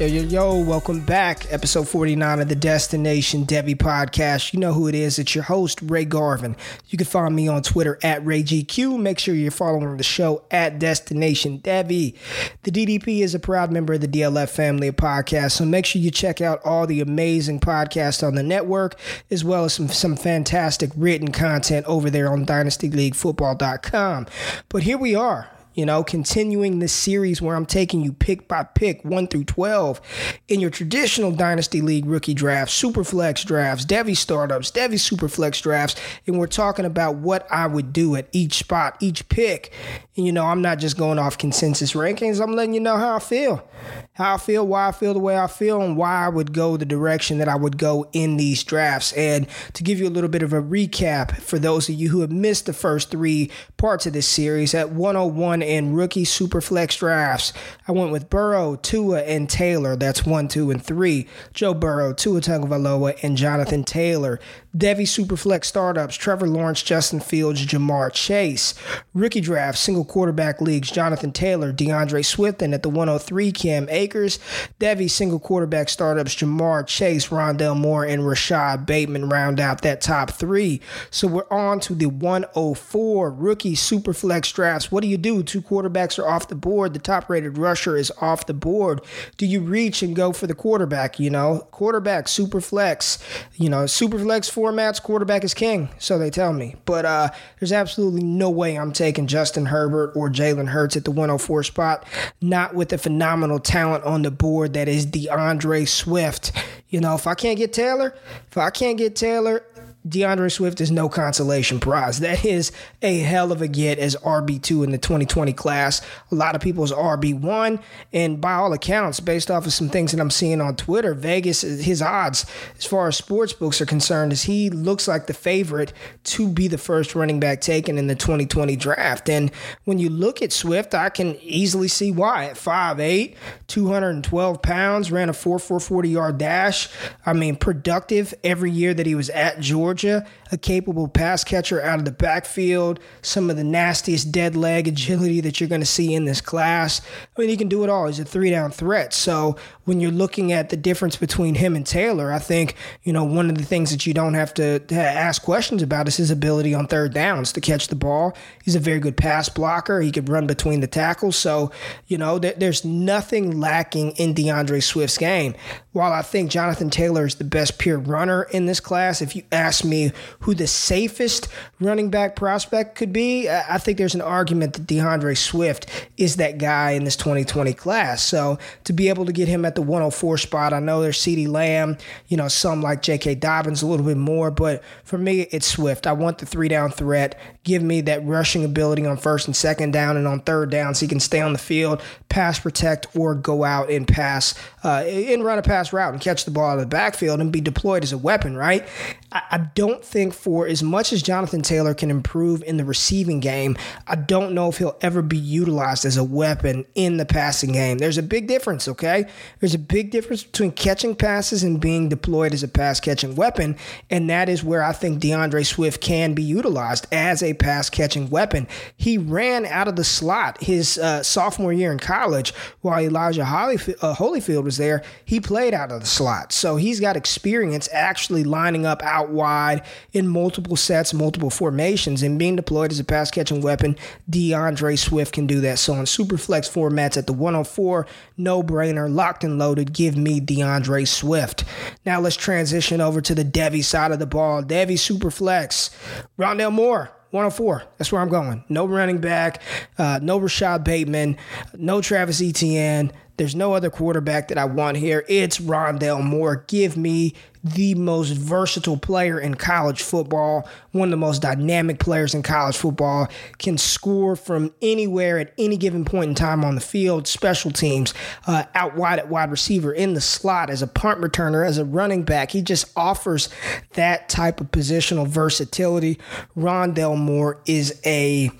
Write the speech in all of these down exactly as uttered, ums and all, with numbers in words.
Yo, yo, yo, welcome back. Episode forty-nine of the Destination Debbie podcast. You know who it is. It's your host, Ray Garvin. You can find me on Twitter at RayGQ. Make sure you're following the show at Destination Debbie. The D D P is a proud member of the D L F family of podcasts, so make sure you check out all the amazing podcasts on the network, as well as some, some fantastic written content over there on dynasty league football dot com. But here we are. You know, continuing this series where I'm taking you pick by pick, one through twelve, in your traditional Dynasty League rookie drafts, Superflex drafts, Devy startups, Devy Superflex drafts, and we're talking about what I would do at each spot, each pick. And, you know, I'm not just going off consensus rankings. I'm letting you know how I feel, how I feel, why I feel the way I feel, and why I would go the direction that I would go in these drafts. And to give you a little bit of a recap, for those of you who have missed the first three parts of this series, at one oh one in rookie super flex drafts, I went with Burrow, Tua, and Taylor. That's one, two, and three. Joe Burrow, Tua Tagovailoa, and Jonathan Taylor. Devy Superflex startups, Trevor Lawrence, Justin Fields, Jamar Chase. Rookie draft, single quarterback leagues, Jonathan Taylor, DeAndre Swift, and at the one oh three, Cam Akers. Devy single quarterback startups, Jamar Chase, Rondale Moore, and Rashad Bateman round out that top three. So we're on to the one oh four rookie Superflex drafts. What do you do? Two quarterbacks are off the board. The top-rated rusher is off the board. Do you reach and go for the quarterback? You know, quarterback, Superflex. You know, Superflex for formats, quarterback is king, so they tell me. But uh, there's absolutely no way I'm taking Justin Herbert or Jalen Hurts at the one oh four spot, not with the phenomenal talent on the board that is DeAndre Swift. You know, if I can't get Taylor, if I can't get Taylor, DeAndre Swift is no consolation prize. That is a hell of a get as R B two in the twenty twenty class. A lot of people's R B one, and by all accounts, based off of some things that I'm seeing on Twitter, Vegas, his odds as far as sports books are concerned, is he looks like the favorite to be the first running back taken in the twenty twenty draft. And when you look at Swift, I can easily see why. At five eight, two hundred twelve pounds, ran a four four forty yard dash. I mean, productive every year that he was at Georgia. Georgia, a capable pass catcher out of the backfield, some of the nastiest dead leg agility that you're going to see in this class. I mean, he can do it all. He's a three-down threat. So when you're looking at the difference between him and Taylor, I think, you know, one of the things that you don't have to ask questions about is his ability on third downs to catch the ball. He's a very good pass blocker. He could run between the tackles. So, you know, th- there's nothing lacking in DeAndre Swift's game. While I think Jonathan Taylor is the best pure runner in this class, if you ask me who the safest running back prospect could be, I think there's an argument that DeAndre Swift is that guy in this twenty twenty class. So to be able to get him at the one oh four spot, I know there's CeeDee Lamb, you know, some like J K. Dobbins a little bit more, but for me, it's Swift. I want the three down threat. Give me that rushing ability on first and second down and on third down so he can stay on the field, pass protect, or go out and pass uh, and run a pass route and catch the ball out of the backfield and be deployed as a weapon, right? I, I don't think for as much as Jonathan Taylor can improve in the receiving game, I don't know if he'll ever be utilized as a weapon in the passing game. There's a big difference, okay? There's a big difference between catching passes and being deployed as a pass-catching weapon, and that is where I think DeAndre Swift can be utilized as a pass-catching weapon. He ran out of the slot his uh, sophomore year in college while Elijah Holyf- uh, Holyfield was there. He played out of the slot, so he's got experience actually lining up out out wide in multiple sets, multiple formations, and being deployed as a pass-catching weapon, DeAndre Swift can do that. So in super flex formats at the one oh four, no-brainer, locked and loaded, give me DeAndre Swift. Now let's transition over to the Devy side of the ball. Devy super flex, Rondale Moore. one oh four, that's where I'm going. No running back, uh, no Rashad Bateman, no Travis Etienne. There's no other quarterback that I want here. It's Rondale Moore. Give me the most versatile player in college football, one of the most dynamic players in college football, can score from anywhere at any given point in time on the field, special teams, uh, out wide at wide receiver, in the slot, as a punt returner, as a running back. He just offers that type of positional versatility. Rondale Moore is a...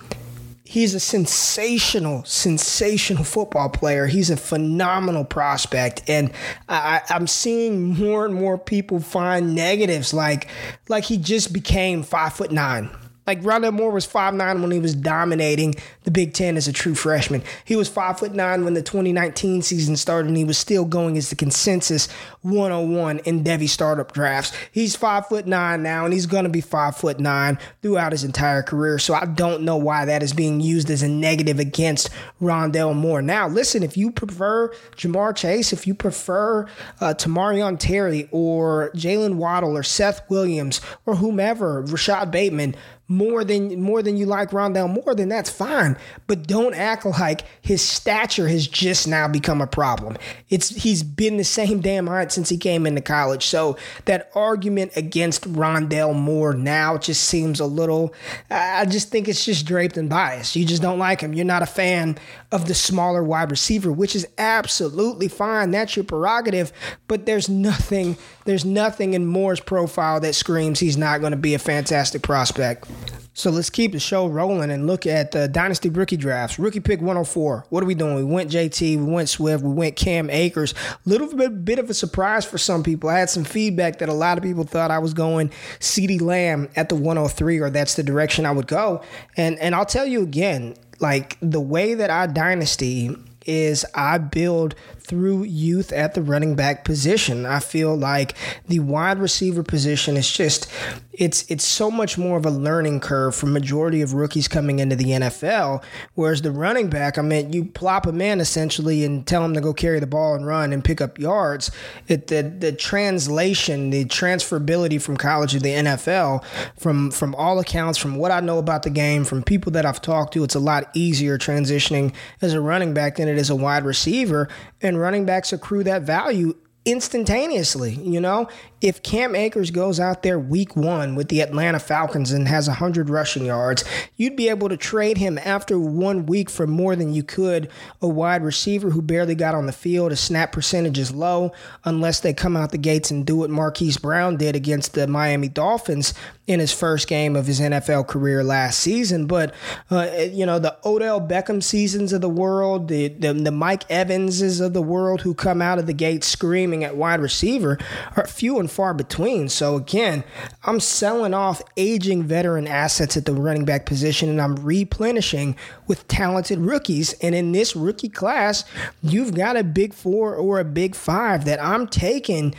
He's a sensational, sensational football player. He's a phenomenal prospect. And I, I'm seeing more and more people find negatives, like like he just became five foot nine. Like Rondale Moore was five nine when he was dominating the Big Ten as a true freshman. He was five nine when the twenty nineteen season started, and he was still going as the consensus one oh one in Devy startup drafts. He's five nine now, and he's going to be five nine throughout his entire career. So I don't know why that is being used as a negative against Rondale Moore. Now, listen, if you prefer Jamar Chase, if you prefer uh, Tamarion Terry or Jaylen Waddell or Seth Williams or whomever, Rashad Bateman, more than more than you like Rondale Moore, then that's fine. But don't act like his stature has just now become a problem. It's he's been the same damn height since he came into college. So that argument against Rondale Moore now just seems a little, I just think it's just draped in bias. You just don't like him. You're not a fan of the smaller wide receiver, which is absolutely fine. That's your prerogative. But there's nothing, there's nothing in Moore's profile that screams he's not going to be a fantastic prospect. So let's keep the show rolling and look at the Dynasty Rookie Drafts. Rookie pick one oh four. What are we doing? We went J T, we went Swift, we went Cam Akers. Little bit, bit of a surprise for some people. I had some feedback that a lot of people thought I was going CeeDee Lamb at the one oh three, or that's the direction I would go. And and I'll tell you again, like the way that I Dynasty is I build through youth at the running back position. I feel like the wide receiver position is just, it's it's so much more of a learning curve for majority of rookies coming into the N F L, whereas the running back, I mean, you plop him in essentially and tell him to go carry the ball and run and pick up yards. It, the, the translation, the transferability from college to the N F L, from, from all accounts, from what I know about the game, from people that I've talked to, it's a lot easier transitioning as a running back than it is a wide receiver. And And running backs accrue that value instantaneously. You know, if Cam Akers goes out there week one with the Atlanta Falcons and has one hundred rushing yards, you'd be able to trade him after one week for more than you could a wide receiver who barely got on the field. His snap percentage is low unless they come out the gates and do what Marquise Brown did against the Miami Dolphins in his first game of his N F L career last season. But, uh, you know, the Odell Beckham seasons of the world, the, the the Mike Evanses of the world who come out of the gate screaming at wide receiver are few and far between. So, again, I'm selling off aging veteran assets at the running back position, and I'm replenishing with talented rookies. And in this rookie class, you've got a big four or a big five that I'm taking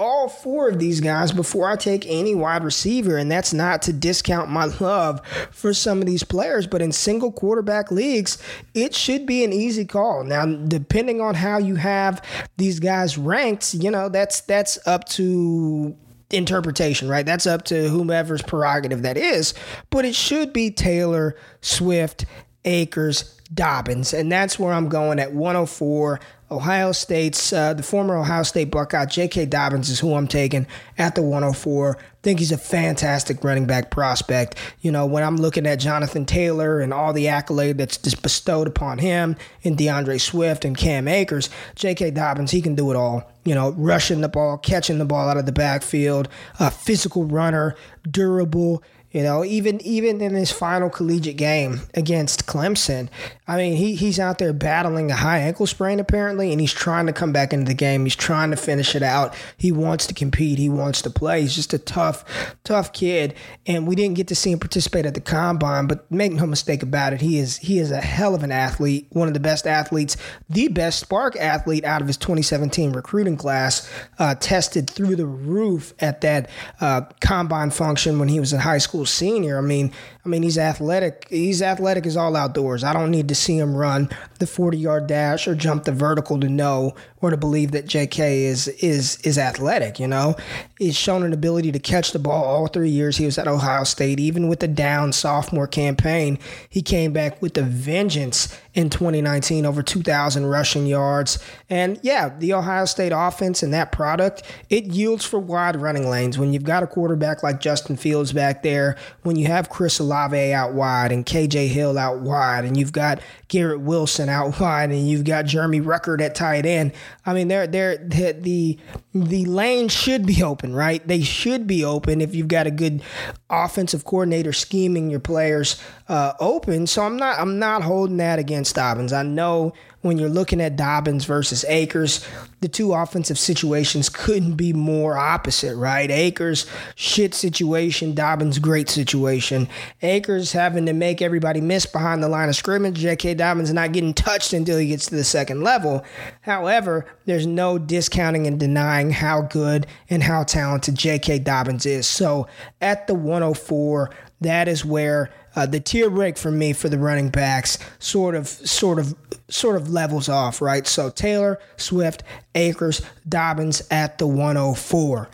all four of these guys before I take any wide receiver. And that's not to discount my love for some of these players, but in single quarterback leagues, it should be an easy call. Now, depending on how you have these guys ranked, you know, that's that's up to interpretation, right? That's up to whomever's prerogative that is, but it should be Taylor, Swift, Akers, Dobbins, and that's where I'm going at one oh four. Ohio State's, uh, the former Ohio State Buckeye, J K. Dobbins is who I'm taking at the one oh four. Think he's a fantastic running back prospect. You know, when I'm looking at Jonathan Taylor and all the accolade that's just bestowed upon him, and DeAndre Swift and Cam Akers, J K. Dobbins, he can do it all. You know, rushing the ball, catching the ball out of the backfield, a physical runner, durable, You know, even even in his final collegiate game against Clemson, I mean, he he's out there battling a high ankle sprain apparently, and he's trying to come back into the game. He's trying to finish it out. He wants to compete. He wants to play. He's just a tough, tough kid, and we didn't get to see him participate at the combine, but make no mistake about it, he is he is a hell of an athlete, one of the best athletes, the best spark athlete out of his twenty seventeen recruiting class, uh, tested through the roof at that uh, combine function when he was a high school senior. I mean, I mean, he's athletic. He's athletic as all outdoors. I don't need to see him run the forty-yard dash or jump the vertical to know or to believe that J K is is is athletic, you know. He's shown an ability to catch the ball all three years he was at Ohio State. Even with the down sophomore campaign, he came back with a vengeance in twenty nineteen, over two thousand rushing yards. And yeah, the Ohio State offense and that product, it yields for wide running lanes. When you've got a quarterback like Justin Fields back there, when you have Chris Olave out wide and K J. Hill out wide, and you've got Garrett Wilson out wide, and you've got Jeremy Ruckert at tight end, I mean, they're, they're, the, the the lane should be open, right? They should be open if you've got a good offensive coordinator scheming your players uh, open. So I'm not I'm not holding that against Dobbins. I know when you're looking at Dobbins versus Akers, the two offensive situations couldn't be more opposite, right? Akers, shit situation. Dobbins, great situation. Akers having to make everybody miss behind the line of scrimmage. J K. Dobbins not getting touched until he gets to the second level. However, there's no discounting and denying how good and how talented J K. Dobbins is. So at the one oh four, that is where uh, the tier break for me for the running backs sort of, sort of, sort of levels off, right? So Taylor, Swift, Akers, Dobbins at the one oh four.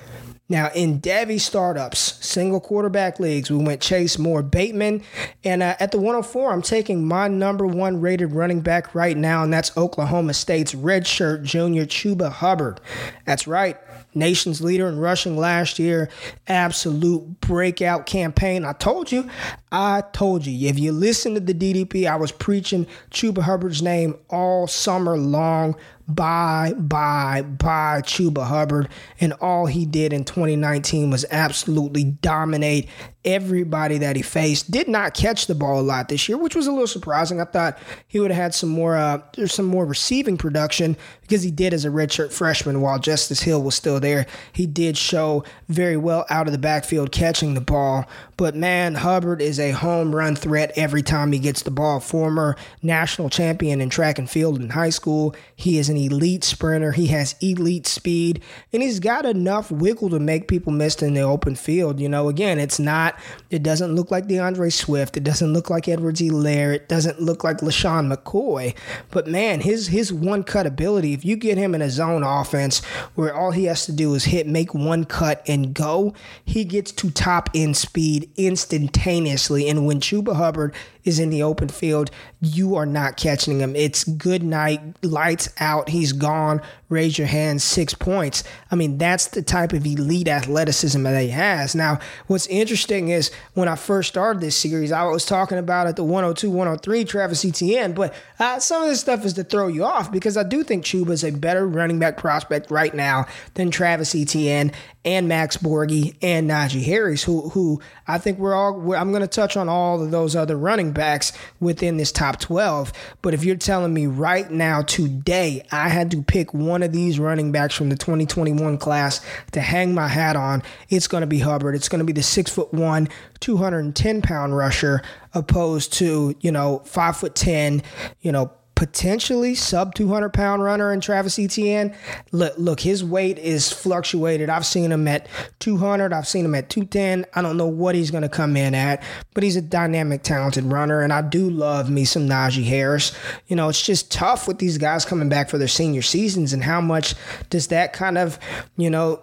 Now in Devy startups, single quarterback leagues, we went Chase, Moore, Bateman, and uh, at the one oh four, I'm taking my number one rated running back right now, and that's Oklahoma State's redshirt junior Chuba Hubbard. That's right. Nation's leader in rushing last year. Absolute breakout campaign. I told you. I told you. If you listen to the D D P, I was preaching Chuba Hubbard's name all summer long. Bye, bye, bye, Chuba Hubbard. And all he did in twenty nineteen was absolutely dominate everybody that he faced. Did not catch the ball a lot this year, which was a little surprising. I thought he would have had some more uh, some more receiving production because he did as a redshirt freshman while Justice Hill was still there. He did show very well out of the backfield catching the ball. But man, Hubbard is a home run threat every time he gets the ball. Former national champion in track and field in high school. He is an elite sprinter. He has elite speed, and he's got enough wiggle to make people miss in the open field. You know, again, it's not It doesn't look like DeAndre Swift. It doesn't look like Edwards-Helaire. It doesn't look like LaShawn McCoy. But, man, his his one-cut ability, if you get him in a zone offense where all he has to do is hit, make one cut, and go, he gets to top-end speed instantaneously. And when Chuba Hubbard is in the open field, you are not catching him. It's good night, lights out, he's gone, raise your hand, six points. I mean, that's the type of elite athleticism that he has. Now, what's interesting is when I first started this series, I was talking about at the one oh two, one oh three Travis Etienne, but uh, some of this stuff is to throw you off because I do think Chuba is a better running back prospect right now than Travis Etienne and Max Borgi and Najee Harris, who who I think we're all, we're, I'm going to touch on all of those other running backs within this top twelve. But if you're telling me right now, today, I had to pick one of these running backs from the twenty twenty-one class to hang my hat on, it's going to be Hubbard. It's going to be the six foot one, two hundred ten pound rusher, opposed to, you know, five foot ten, you know, potentially sub two hundred pound runner in Travis Etienne. Look, look, his weight is fluctuated. I've seen him at two hundred. I've seen him at two ten. I don't know what he's going to come in at, but he's a dynamic, talented runner, and I do love me some Najee Harris. You know, it's just tough with these guys coming back for their senior seasons, and how much does that kind of, you know,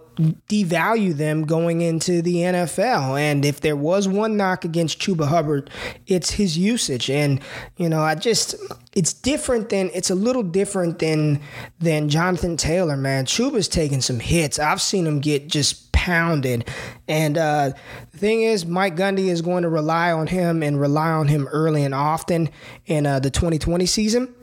devalue them going into the N F L. And if there was one knock against Chuba Hubbard, it's his usage. And, you know, I just, it's different than, it's a little different than, than Jonathan Taylor, man. Chuba's taking some hits. I've seen him get just pounded. And uh, the thing is, Mike Gundy is going to rely on him and rely on him early and often in uh, the twenty twenty season.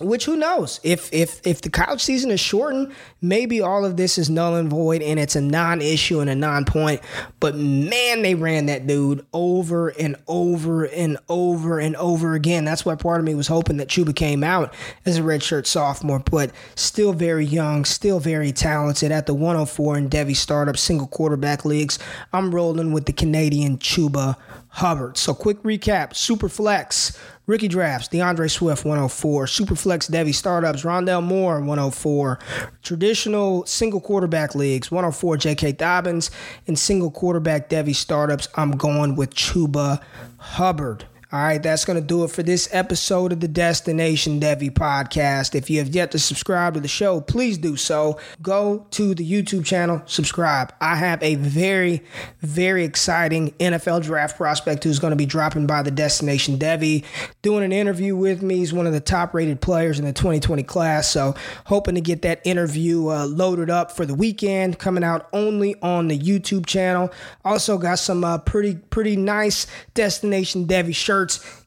Which, who knows? If if if the college season is shortened, maybe all of this is null and void and it's a non-issue and a non-point. But, man, they ran that dude over and over and over and over again. That's why part of me was hoping that Chuba came out as a redshirt sophomore, but still very young, still very talented at the one oh four in Debbie startup single quarterback leagues. I'm rolling with the Canadian Chuba Hubbard. So quick recap, super flex, rookie drafts, DeAndre Swift, one oh four. Superflex Devy startups, Rondale Moore, one oh four. Traditional single quarterback leagues, one oh four J K. Dobbins. And single quarterback Devy startups, I'm going with Chuba Hubbard. All right, that's going to do it for this episode of the Destination Debbie podcast. If you have yet to subscribe to the show, please do so. Go to the YouTube channel, subscribe. I have a very, very exciting N F L draft prospect who's going to be dropping by the Destination Debbie, doing an interview with me. He's one of the top-rated players in the twenty twenty class, so hoping to get that interview uh, loaded up for the weekend, coming out only on the YouTube channel. Also got some uh, pretty, pretty nice Destination Debbie shirts.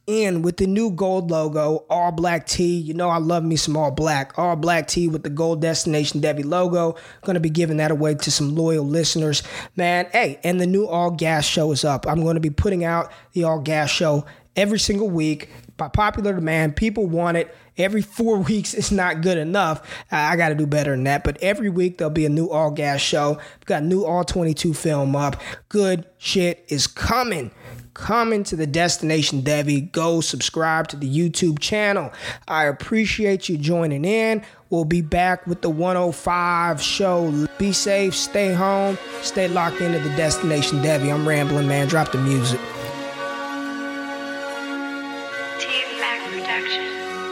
In with the new gold logo, all black tee. You know I love me some all black. All black tee with the gold Destination Debbie logo. Going to be giving that away to some loyal listeners. Man, hey, and the new All Gas show is up. I'm going to be putting out the All Gas show every single week. By popular demand, people want it. Every four weeks is not good enough. I got to do better than that. But every week there'll be a new All Gas show. We've got a new All twenty-two film up. Good shit is coming. Coming to the Destination Debbie. Go subscribe to the YouTube channel. I appreciate you joining in. We'll be back with the one oh five show. Be safe, stay home, stay locked into the Destination Debbie. I'm rambling, man. Drop the music. T F Mac Production.